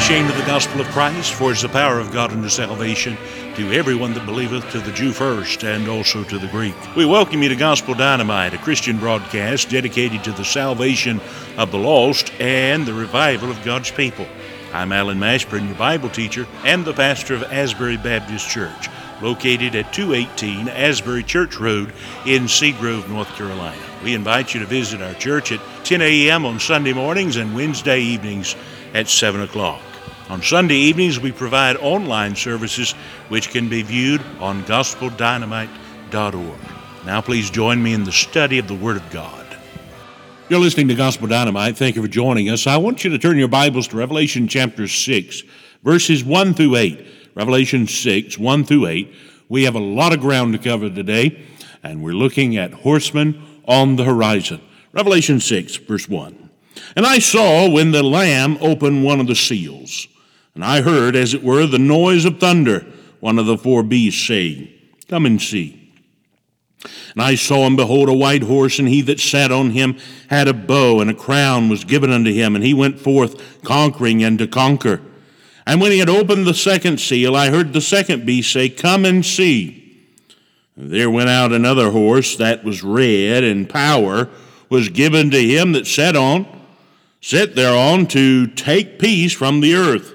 ashamed of the gospel of Christ, for it is the power of God unto salvation to everyone that believeth, to the Jew first, and also to the Greek. We welcome you to Gospel Dynamite, a Christian broadcast dedicated to the salvation of the lost and the revival of God's people. I'm Alan Mashburn, your Bible teacher and the pastor of Asbury Baptist Church, located at 218 Asbury Church Road in Seagrove, North Carolina. We invite you to visit our church at 10 a.m. on Sunday mornings and Wednesday evenings at 7 o'clock. On Sunday evenings, we provide online services which can be viewed on gospeldynamite.org. Now please join me in the study of the Word of God. You're listening to Gospel Dynamite. Thank you for joining us. I want you to turn your Bibles to Revelation chapter 6, verses 1 through 8. Revelation 6, 1 through 8. We have a lot of ground to cover today, and we're looking at horsemen on the horizon. Revelation 6, verse 1. And I saw when the Lamb opened one of the seals, and I heard, as it were, the noise of thunder, one of the four beasts saying, "Come and see." And I saw, and behold, a white horse, and he that sat on him had a bow, and a crown was given unto him, and he went forth conquering and to conquer. And when he had opened the second seal, I heard the second beast say, "Come and see." And there went out another horse that was red, and power was given to him that sat thereon to take peace from the earth,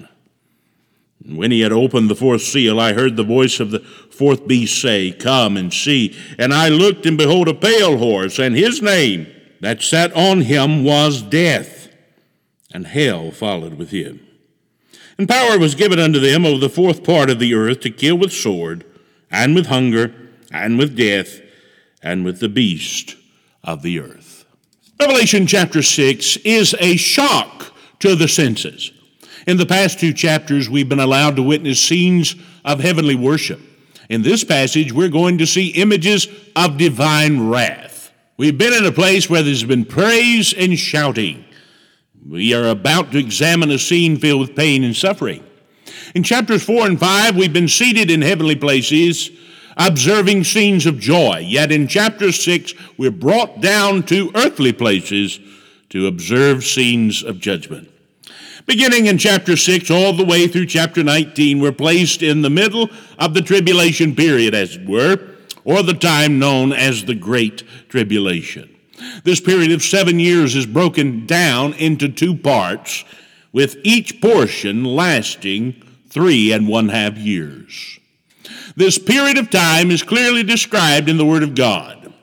And when he had opened the fourth seal, I heard the voice of the fourth beast say, "Come and see." And I looked, and behold, a pale horse, and his name that sat on him was Death, and hell followed with him. And power was given unto them over the fourth part of the earth to kill with sword, and with hunger, and with death, and with the beast of the earth. Revelation chapter 6 is a shock to the senses. In the past 2 chapters, we've been allowed to witness scenes of heavenly worship. In this passage, we're going to see images of divine wrath. We've been in a place where there's been praise and shouting. We are about to examine a scene filled with pain and suffering. In chapters 4 and 5, we've been seated in heavenly places, observing scenes of joy. Yet in chapter 6, we're brought down to earthly places to observe scenes of judgment. Beginning in chapter 6 all the way through chapter 19, we're placed in the middle of the tribulation period, as it were, or the time known as the Great Tribulation. This period of 7 years is broken down into 2 parts, with each portion lasting 3.5 years. This period of time is clearly described in the Word of God.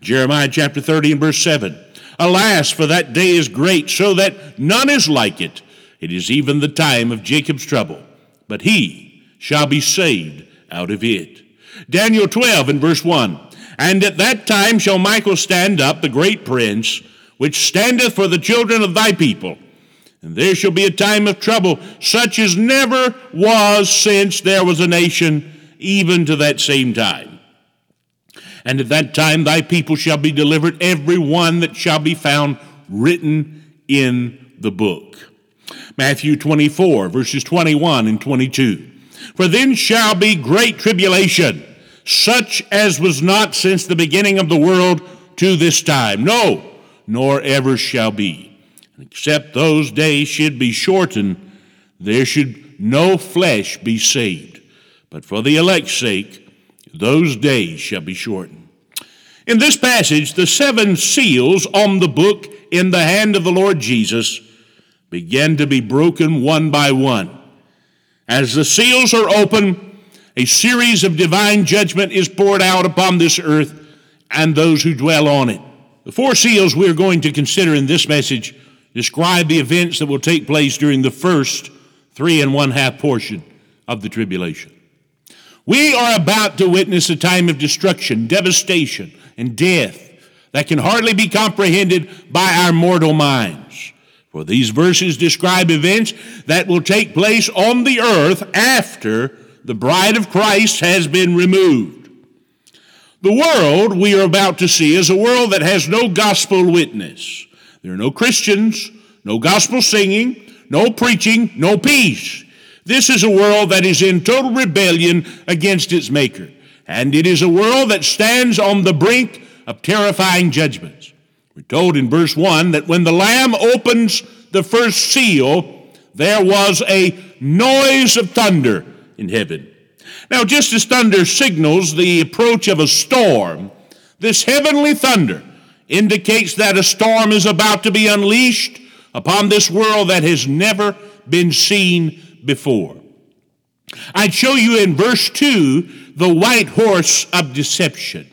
Jeremiah chapter 30 and verse 7, "Alas, for that day is great, so that none is like it. It is even the time of Jacob's trouble, but he shall be saved out of it." Daniel 12 and verse 1, "And at that time shall Michael stand up, the great prince, which standeth for the children of thy people. And there shall be a time of trouble, such as never was since there was a nation, even to that same time. And at that time thy people shall be delivered, every one that shall be found written in the book." Matthew 24, verses 21 and 22. "For then shall be great tribulation, such as was not since the beginning of the world to this time, no, nor ever shall be. And except those days should be shortened, there should no flesh be saved. But for the elect's sake, those days shall be shortened." In this passage, the 7 seals on the book in the hand of the Lord Jesus begin to be broken one by one. As the seals are opened, a series of divine judgment is poured out upon this earth and those who dwell on it. The 4 seals we are going to consider in this message describe the events that will take place during the first 3.5 portion of the tribulation. We are about to witness a time of destruction, devastation, and death that can hardly be comprehended by our mortal minds. For these verses describe events that will take place on the earth after the bride of Christ has been removed. The world we are about to see is a world that has no gospel witness. There are no Christians, no gospel singing, no preaching, no peace. This is a world that is in total rebellion against its maker. And it is a world that stands on the brink of terrifying judgments. We're told in verse 1 that when the Lamb opens the first seal, there was a noise of thunder in heaven. Now, just as thunder signals the approach of a storm, this heavenly thunder indicates that a storm is about to be unleashed upon this world that has never been seen before. I'd show you in verse 2 the white horse of deception.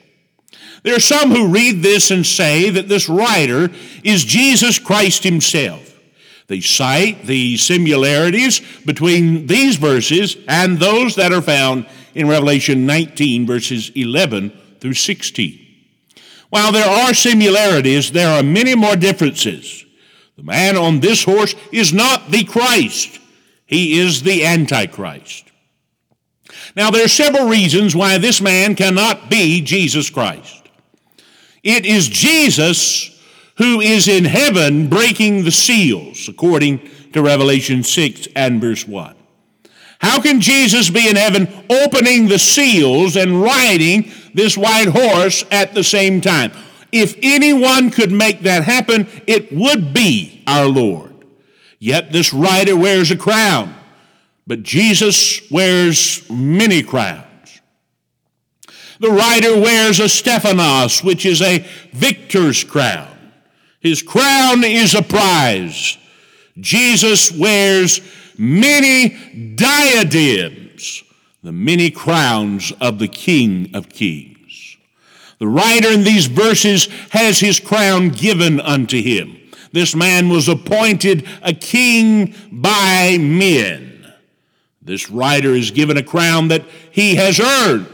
There are some who read this and say that this rider is Jesus Christ himself. They cite the similarities between these verses and those that are found in Revelation 19, verses 11 through 16. While there are similarities, there are many more differences. The man on this horse is not the Christ. He is the Antichrist. Now, there are several reasons why this man cannot be Jesus Christ. It is Jesus who is in heaven breaking the seals, according to Revelation 6 and verse 1. How can Jesus be in heaven opening the seals and riding this white horse at the same time? If anyone could make that happen, it would be our Lord. Yet this rider wears a crown, but Jesus wears many crowns. The rider wears a Stephanos, which is a victor's crown. His crown is a prize. Jesus wears many diadems, the many crowns of the King of Kings. The writer in these verses has his crown given unto him. This man was appointed a king by men. This writer is given a crown that he has earned.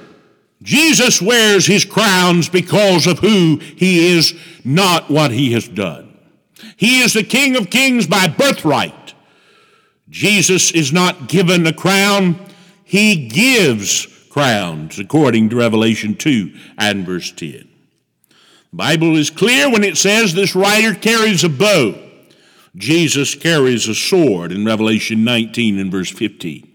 Jesus wears his crowns because of who he is, not what he has done. He is the King of Kings by birthright. Jesus is not given a crown. He gives crowns, according to Revelation 2 and verse 10. The Bible is clear when it says this rider carries a bow. Jesus carries a sword in Revelation 19 and verse 15.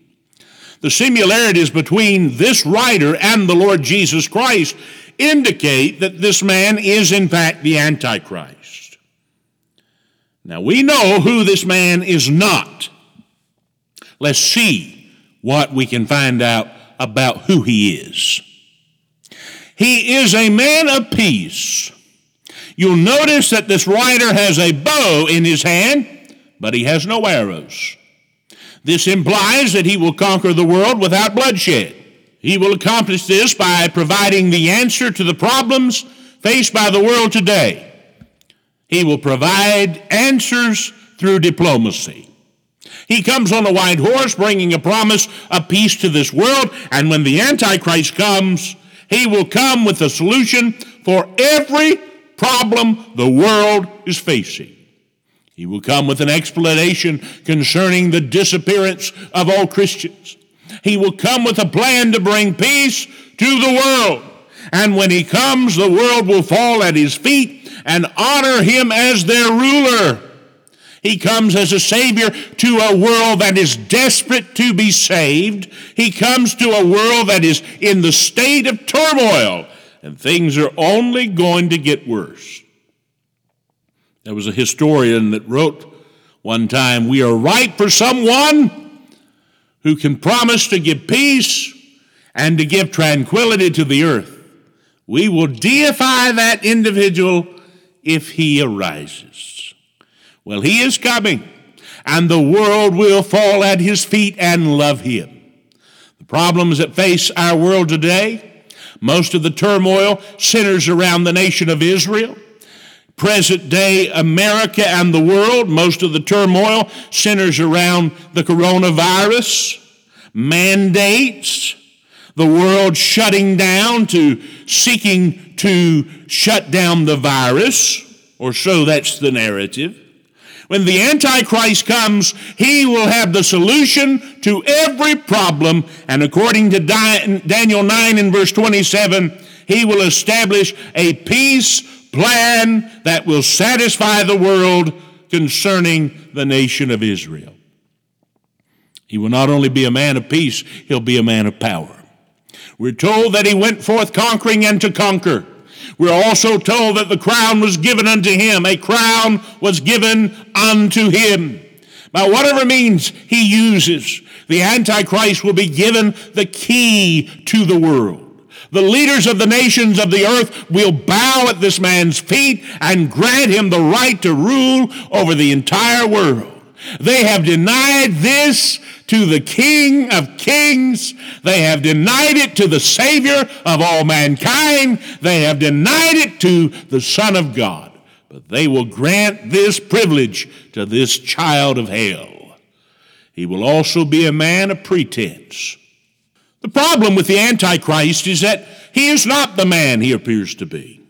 The similarities between this rider and the Lord Jesus Christ indicate that this man is, in fact, the Antichrist. Now, we know who this man is not. Let's see what we can find out about who he is. He is a man of peace. You'll notice that this rider has a bow in his hand, but he has no arrows. This implies that he will conquer the world without bloodshed. He will accomplish this by providing the answer to the problems faced by the world today. He will provide answers through diplomacy. He comes on a white horse bringing a promise of peace to this world, and when the Antichrist comes, he will come with a solution for every problem the world is facing. He will come with an explanation concerning the disappearance of all Christians. He will come with a plan to bring peace to the world. And when he comes, the world will fall at his feet and honor him as their ruler. He comes as a savior to a world that is desperate to be saved. He comes to a world that is in the state of turmoil, and things are only going to get worse. There was a historian that wrote one time, "We are ripe for someone who can promise to give peace and to give tranquility to the earth. We will deify that individual if he arises." Well, he is coming, and the world will fall at his feet and love him. The problems that face our world today, most of the turmoil centers around the nation of Israel. Present day America and the world, most of the turmoil centers around the coronavirus, mandates, the world shutting down to seeking to shut down the virus, or so that's the narrative. When the Antichrist comes, he will have the solution to every problem, and according to Daniel 9 and verse 27, he will establish a peace plan that will satisfy the world concerning the nation of Israel. He will not only be a man of peace, he'll be a man of power. We're told that he went forth conquering and to conquer. We're also told that the crown was given unto him. A crown was given unto him. By whatever means he uses, the Antichrist will be given the key to the world. The leaders of the nations of the earth will bow at this man's feet and grant him the right to rule over the entire world. They have denied this to the King of Kings. They have denied it to the Savior of all mankind. They have denied it to the Son of God. But they will grant this privilege to this child of hell. He will also be a man of pretense. The problem with the Antichrist is that he is not the man he appears to be.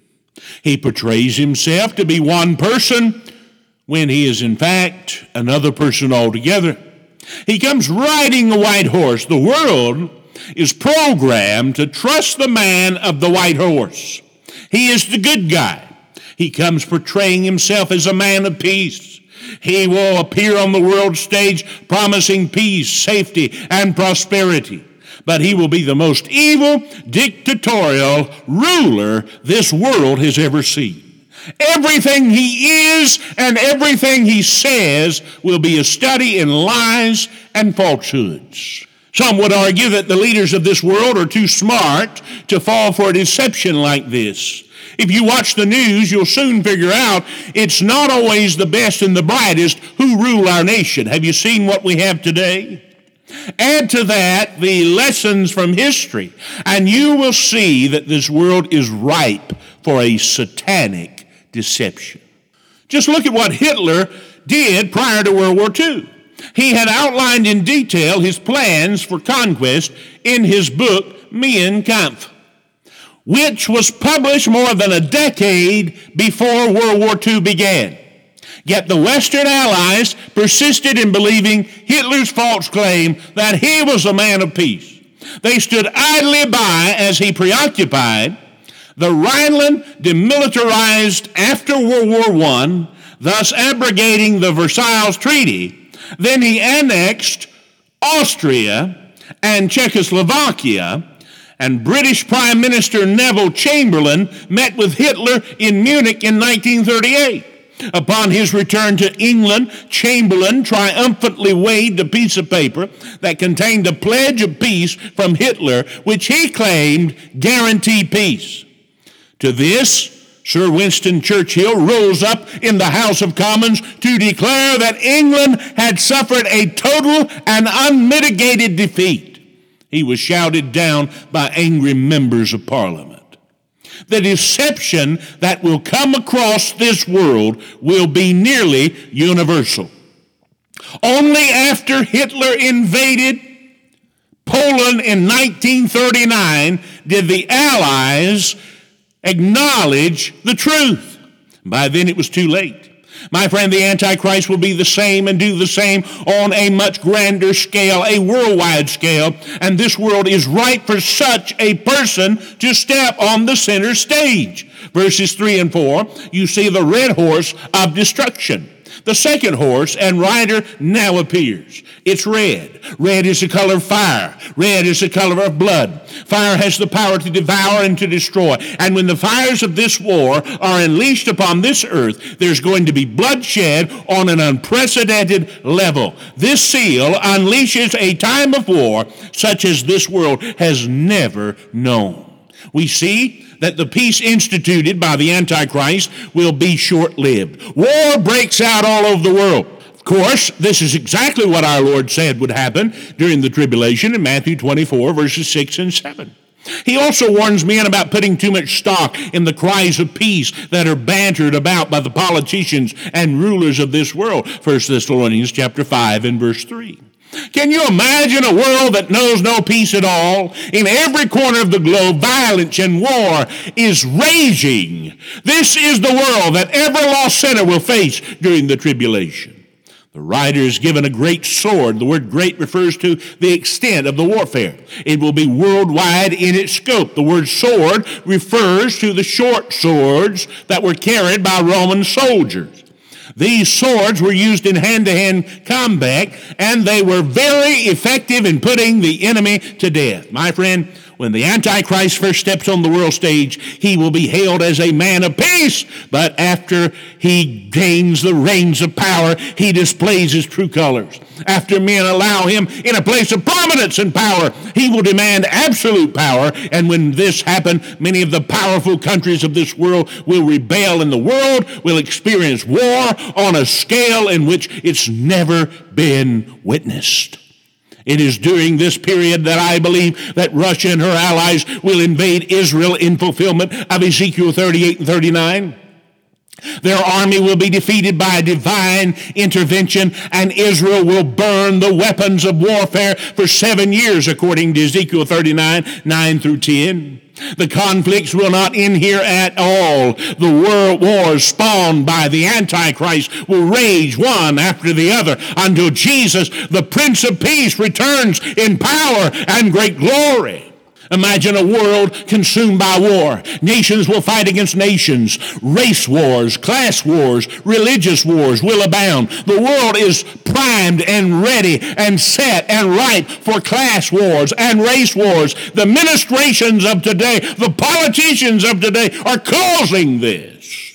He portrays himself to be one person when he is, in fact, another person altogether. He comes riding a white horse. The world is programmed to trust the man of the white horse. He is the good guy. He comes portraying himself as a man of peace. He will appear on the world stage promising peace, safety, and prosperity. But he will be the most evil, dictatorial ruler this world has ever seen. Everything he is and everything he says will be a study in lies and falsehoods. Some would argue that the leaders of this world are too smart to fall for a deception like this. If you watch the news, you'll soon figure out it's not always the best and the brightest who rule our nation. Have you seen what we have today? Add to that the lessons from history, and you will see that this world is ripe for a satanic deception. Just look at what Hitler did prior to World War II. He had outlined in detail his plans for conquest in his book, Mein Kampf, which was published more than a decade before World War II began. Yet the Western Allies persisted in believing Hitler's false claim that he was a man of peace. They stood idly by as he preoccupied the Rhineland demilitarized after World War I, thus abrogating the Versailles Treaty. Then he annexed Austria and Czechoslovakia, and British Prime Minister Neville Chamberlain met with Hitler in Munich in 1938. Upon his return to England, Chamberlain triumphantly waved a piece of paper that contained a pledge of peace from Hitler, which he claimed guaranteed peace. To this, Sir Winston Churchill rose up in the House of Commons to declare that England had suffered a total and unmitigated defeat. He was shouted down by angry members of Parliament. The deception that will come across this world will be nearly universal. Only after Hitler invaded Poland in 1939 did the Allies acknowledge the truth. By then it was too late. My friend, the Antichrist will be the same and do the same on a much grander scale, a worldwide scale, and this world is ripe for such a person to step on the center stage. Verses 3 and 4, you see the red horse of destruction. The second horse and rider now appears. It's red. Red is the color of fire. Red is the color of blood. Fire has the power to devour and to destroy. And when the fires of this war are unleashed upon this earth, there's going to be bloodshed on an unprecedented level. This seal unleashes a time of war such as this world has never known. We see that the peace instituted by the Antichrist will be short-lived. War breaks out all over the world. Of course, this is exactly what our Lord said would happen during the tribulation in Matthew 24, verses 6 and 7. He also warns men about putting too much stock in the cries of peace that are bantered about by the politicians and rulers of this world. 1 Thessalonians chapter 5 and verse 3. Can you imagine a world that knows no peace at all? In every corner of the globe, violence and war is raging. This is the world that every lost sinner will face during the tribulation. The writer is given a great sword. The word great refers to the extent of the warfare. It will be worldwide in its scope. The word sword refers to the short swords that were carried by Roman soldiers. These swords were used in hand-to-hand combat, and they were very effective in putting the enemy to death. My friend, when the Antichrist first steps on the world stage, he will be hailed as a man of peace, but after he gains the reins of power, he displays his true colors. After men allow him in a place of prominence and power, he will demand absolute power, and when this happens, many of the powerful countries of this world will rebel, and the world will experience war on a scale in which it's never been witnessed. It is during this period that I believe that Russia and her allies will invade Israel in fulfillment of Ezekiel 38 and 39. Their army will be defeated by a divine intervention, and Israel will burn the weapons of warfare for 7 years, according to Ezekiel 39, 9 through 10. The conflicts will not end here at all. The world wars spawned by the Antichrist will rage one after the other until Jesus, the Prince of Peace, returns in power and great glory. Imagine a world consumed by war. Nations will fight against nations. Race wars, class wars, religious wars will abound. The world is primed and ready and set and ripe for class wars and race wars. The ministrations of today, the politicians of today are causing this.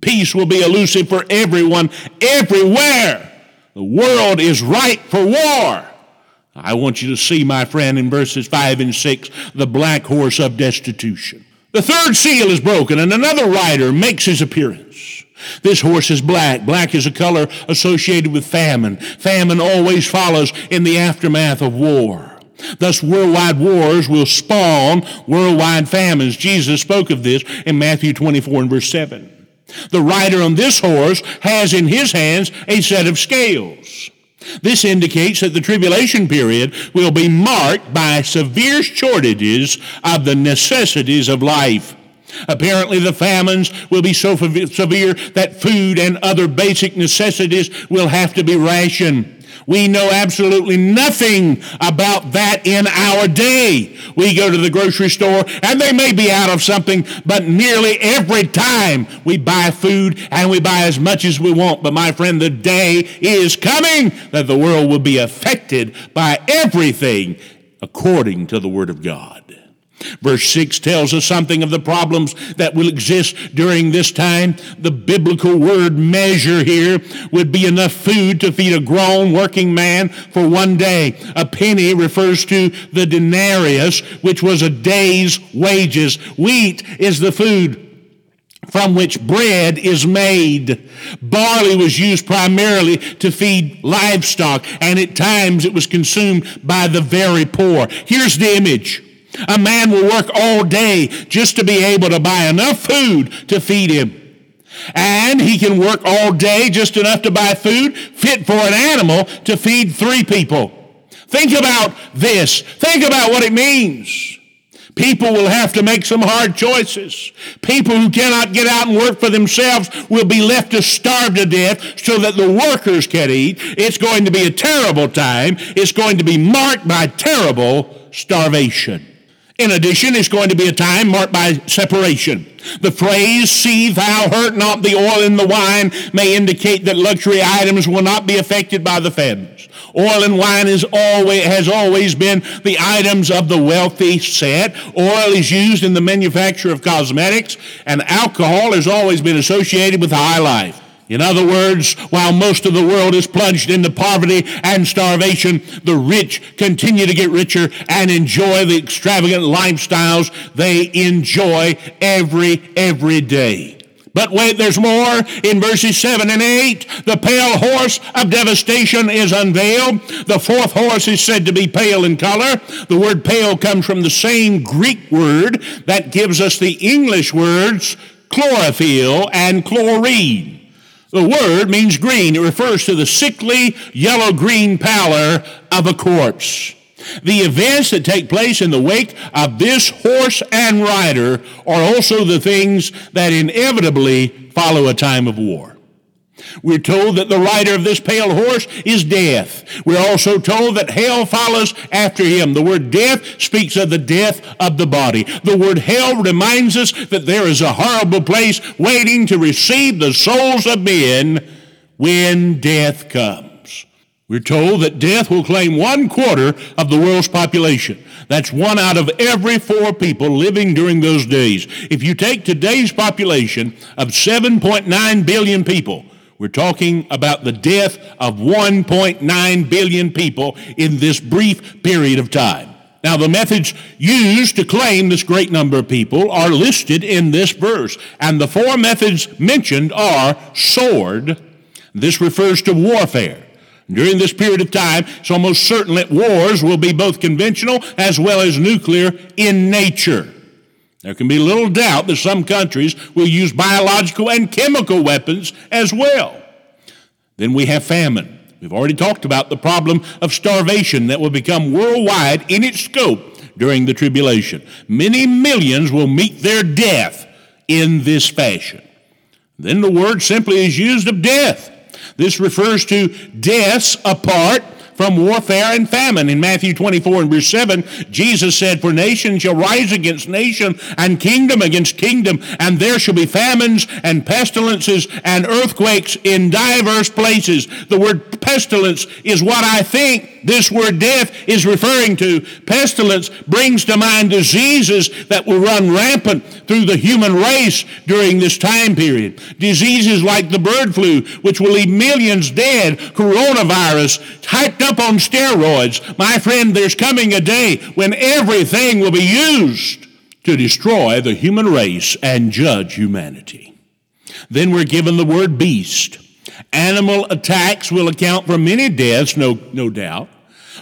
Peace will be elusive for everyone, everywhere. The world is ripe for war. I want you to see, my friend, in verses 5 and 6, the black horse of destitution. The third seal is broken, and another rider makes his appearance. This horse is black. Black is a color associated with famine. Famine always follows in the aftermath of war. Thus, worldwide wars will spawn worldwide famines. Jesus spoke of this in Matthew 24 and verse 7. The rider on this horse has in his hands a set of scales. This indicates that the tribulation period will be marked by severe shortages of the necessities of life. Apparently, the famines will be so severe that food and other basic necessities will have to be rationed. We know absolutely nothing about that in our day. We go to the grocery store, and they may be out of something, but nearly every time we buy food, and we buy as much as we want. But my friend, the day is coming that the world will be affected by everything according to the Word of God. Verse 6 tells us something of the problems that will exist during this time. The biblical word measure here would be enough food to feed a grown working man for 1 day. A penny refers to the denarius, which was a day's wages. Wheat is the food from which bread is made. Barley was used primarily to feed livestock, and at times it was consumed by the very poor. Here's the image. A man will work all day just to be able to buy enough food to feed him. And he can work all day just enough to buy food fit for an animal to feed 3 people. Think about this. Think about what it means. People will have to make some hard choices. People who cannot get out and work for themselves will be left to starve to death so that the workers can eat. It's going to be a terrible time. It's going to be marked by terrible starvation. In addition, it's going to be a time marked by separation. The phrase, "See thou hurt not the oil and the wine," may indicate that luxury items will not be affected by the famines. Oil and wine has always been the items of the wealthy set. Oil is used in the manufacture of cosmetics, and alcohol has always been associated with high life. In other words, while most of the world is plunged into poverty and starvation, the rich continue to get richer and enjoy the extravagant lifestyles they enjoy every day. But wait, there's more. In verses 7 and 8, the pale horse of devastation is unveiled. The fourth horse is said to be pale in color. The word pale comes from the same Greek word that gives us the English words chlorophyll and chlorine. The word means green. It refers to the sickly yellow-green pallor of a corpse. The events that take place in the wake of this horse and rider are also the things that inevitably follow a time of war. We're told that the rider of this pale horse is death. We're also told that hell follows after him. The word death speaks of the death of the body. The word hell reminds us that there is a horrible place waiting to receive the souls of men when death comes. We're told that death will claim 1/4 of the world's population. That's 1 out of every 4 people living during those days. If you take today's population of 7.9 billion people, we're talking about the death of 1.9 billion people in this brief period of time. Now, the methods used to claim this great number of people are listed in this verse, and the 4 methods mentioned are sword. This refers to warfare. During this period of time, it's almost certain that wars will be both conventional as well as nuclear in nature. There can be little doubt that some countries will use biological and chemical weapons as well. Then we have famine. We've already talked about the problem of starvation that will become worldwide in its scope during the tribulation. Many millions will meet their death in this fashion. Then the word simply is used of death. This refers to deaths apart from warfare and famine. In Matthew 24 and verse 7, Jesus said, "For nation shall rise against nation, and kingdom against kingdom, and there shall be famines and pestilences and earthquakes in diverse places." The word pestilence is what I think this word death is referring to. Pestilence brings to mind diseases that will run rampant through the human race during this time period. Diseases like the bird flu, which will leave millions dead, coronavirus, hyped up on steroids. My friend, there's coming a day when everything will be used to destroy the human race and judge humanity. Then we're given the word beast. Animal attacks will account for many deaths, no doubt.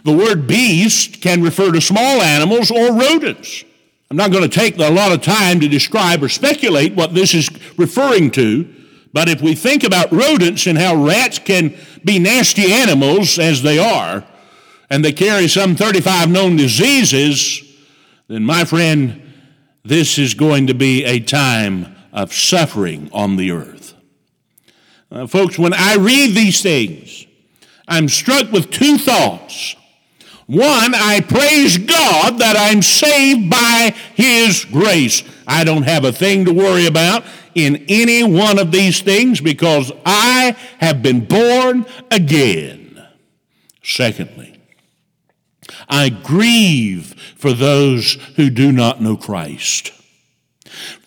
The word beast can refer to small animals or rodents. I'm not going to take a lot of time to describe or speculate what this is referring to, but if we think about rodents and how rats can be nasty animals as they are, and they carry some 35 known diseases, then my friend, this is going to be a time of suffering on the earth. Folks, when I read these things, I'm struck with 2 thoughts. One, I praise God that I'm saved by His grace. I don't have a thing to worry about in any one of these things because I have been born again. Secondly, I grieve for those who do not know Christ.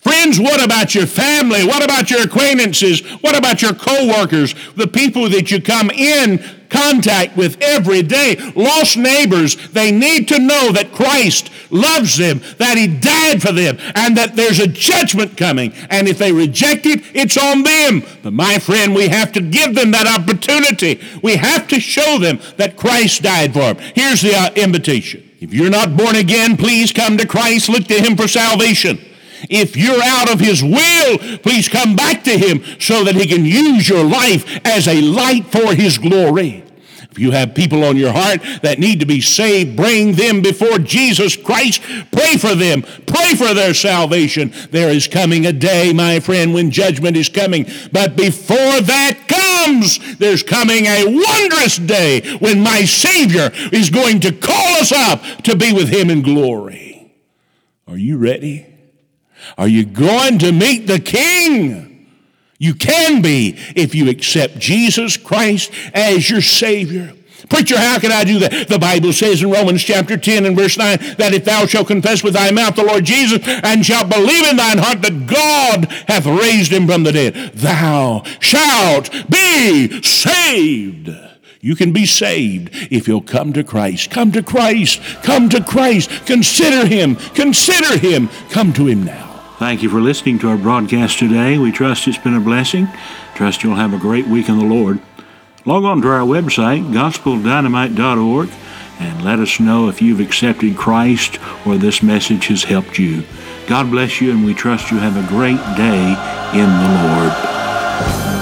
Friends, what about your family? What about your acquaintances? What about your co-workers, the people that you come in contact with every day? Lost neighbors, they need to know that Christ loves them, that He died for them, and that there's a judgment coming. And if they reject it, it's on them. But my friend, we have to give them that opportunity. We have to show them that Christ died for them. Here's the invitation. If you're not born again, please come to Christ. Look to Him for salvation. If you're out of His will, please come back to Him so that He can use your life as a light for His glory. If you have people on your heart that need to be saved, bring them before Jesus Christ. Pray for them. Pray for their salvation. There is coming a day, my friend, when judgment is coming. But before that comes, there's coming a wondrous day when my Savior is going to call us up to be with Him in glory. Are you ready? Are you going to meet the King? You can be if you accept Jesus Christ as your Savior. Preacher, how can I do that? The Bible says in Romans chapter 10 and verse 9 that if thou shalt confess with thy mouth the Lord Jesus and shalt believe in thine heart that God hath raised Him from the dead, thou shalt be saved. You can be saved if you'll come to Christ. Come to Christ. Come to Christ. Consider Him. Consider Him. Come to Him now. Thank you for listening to our broadcast today. We trust it's been a blessing. Trust you'll have a great week in the Lord. Log on to our website, gospeldynamite.org, and let us know if you've accepted Christ or this message has helped you. God bless you, and we trust you have a great day in the Lord.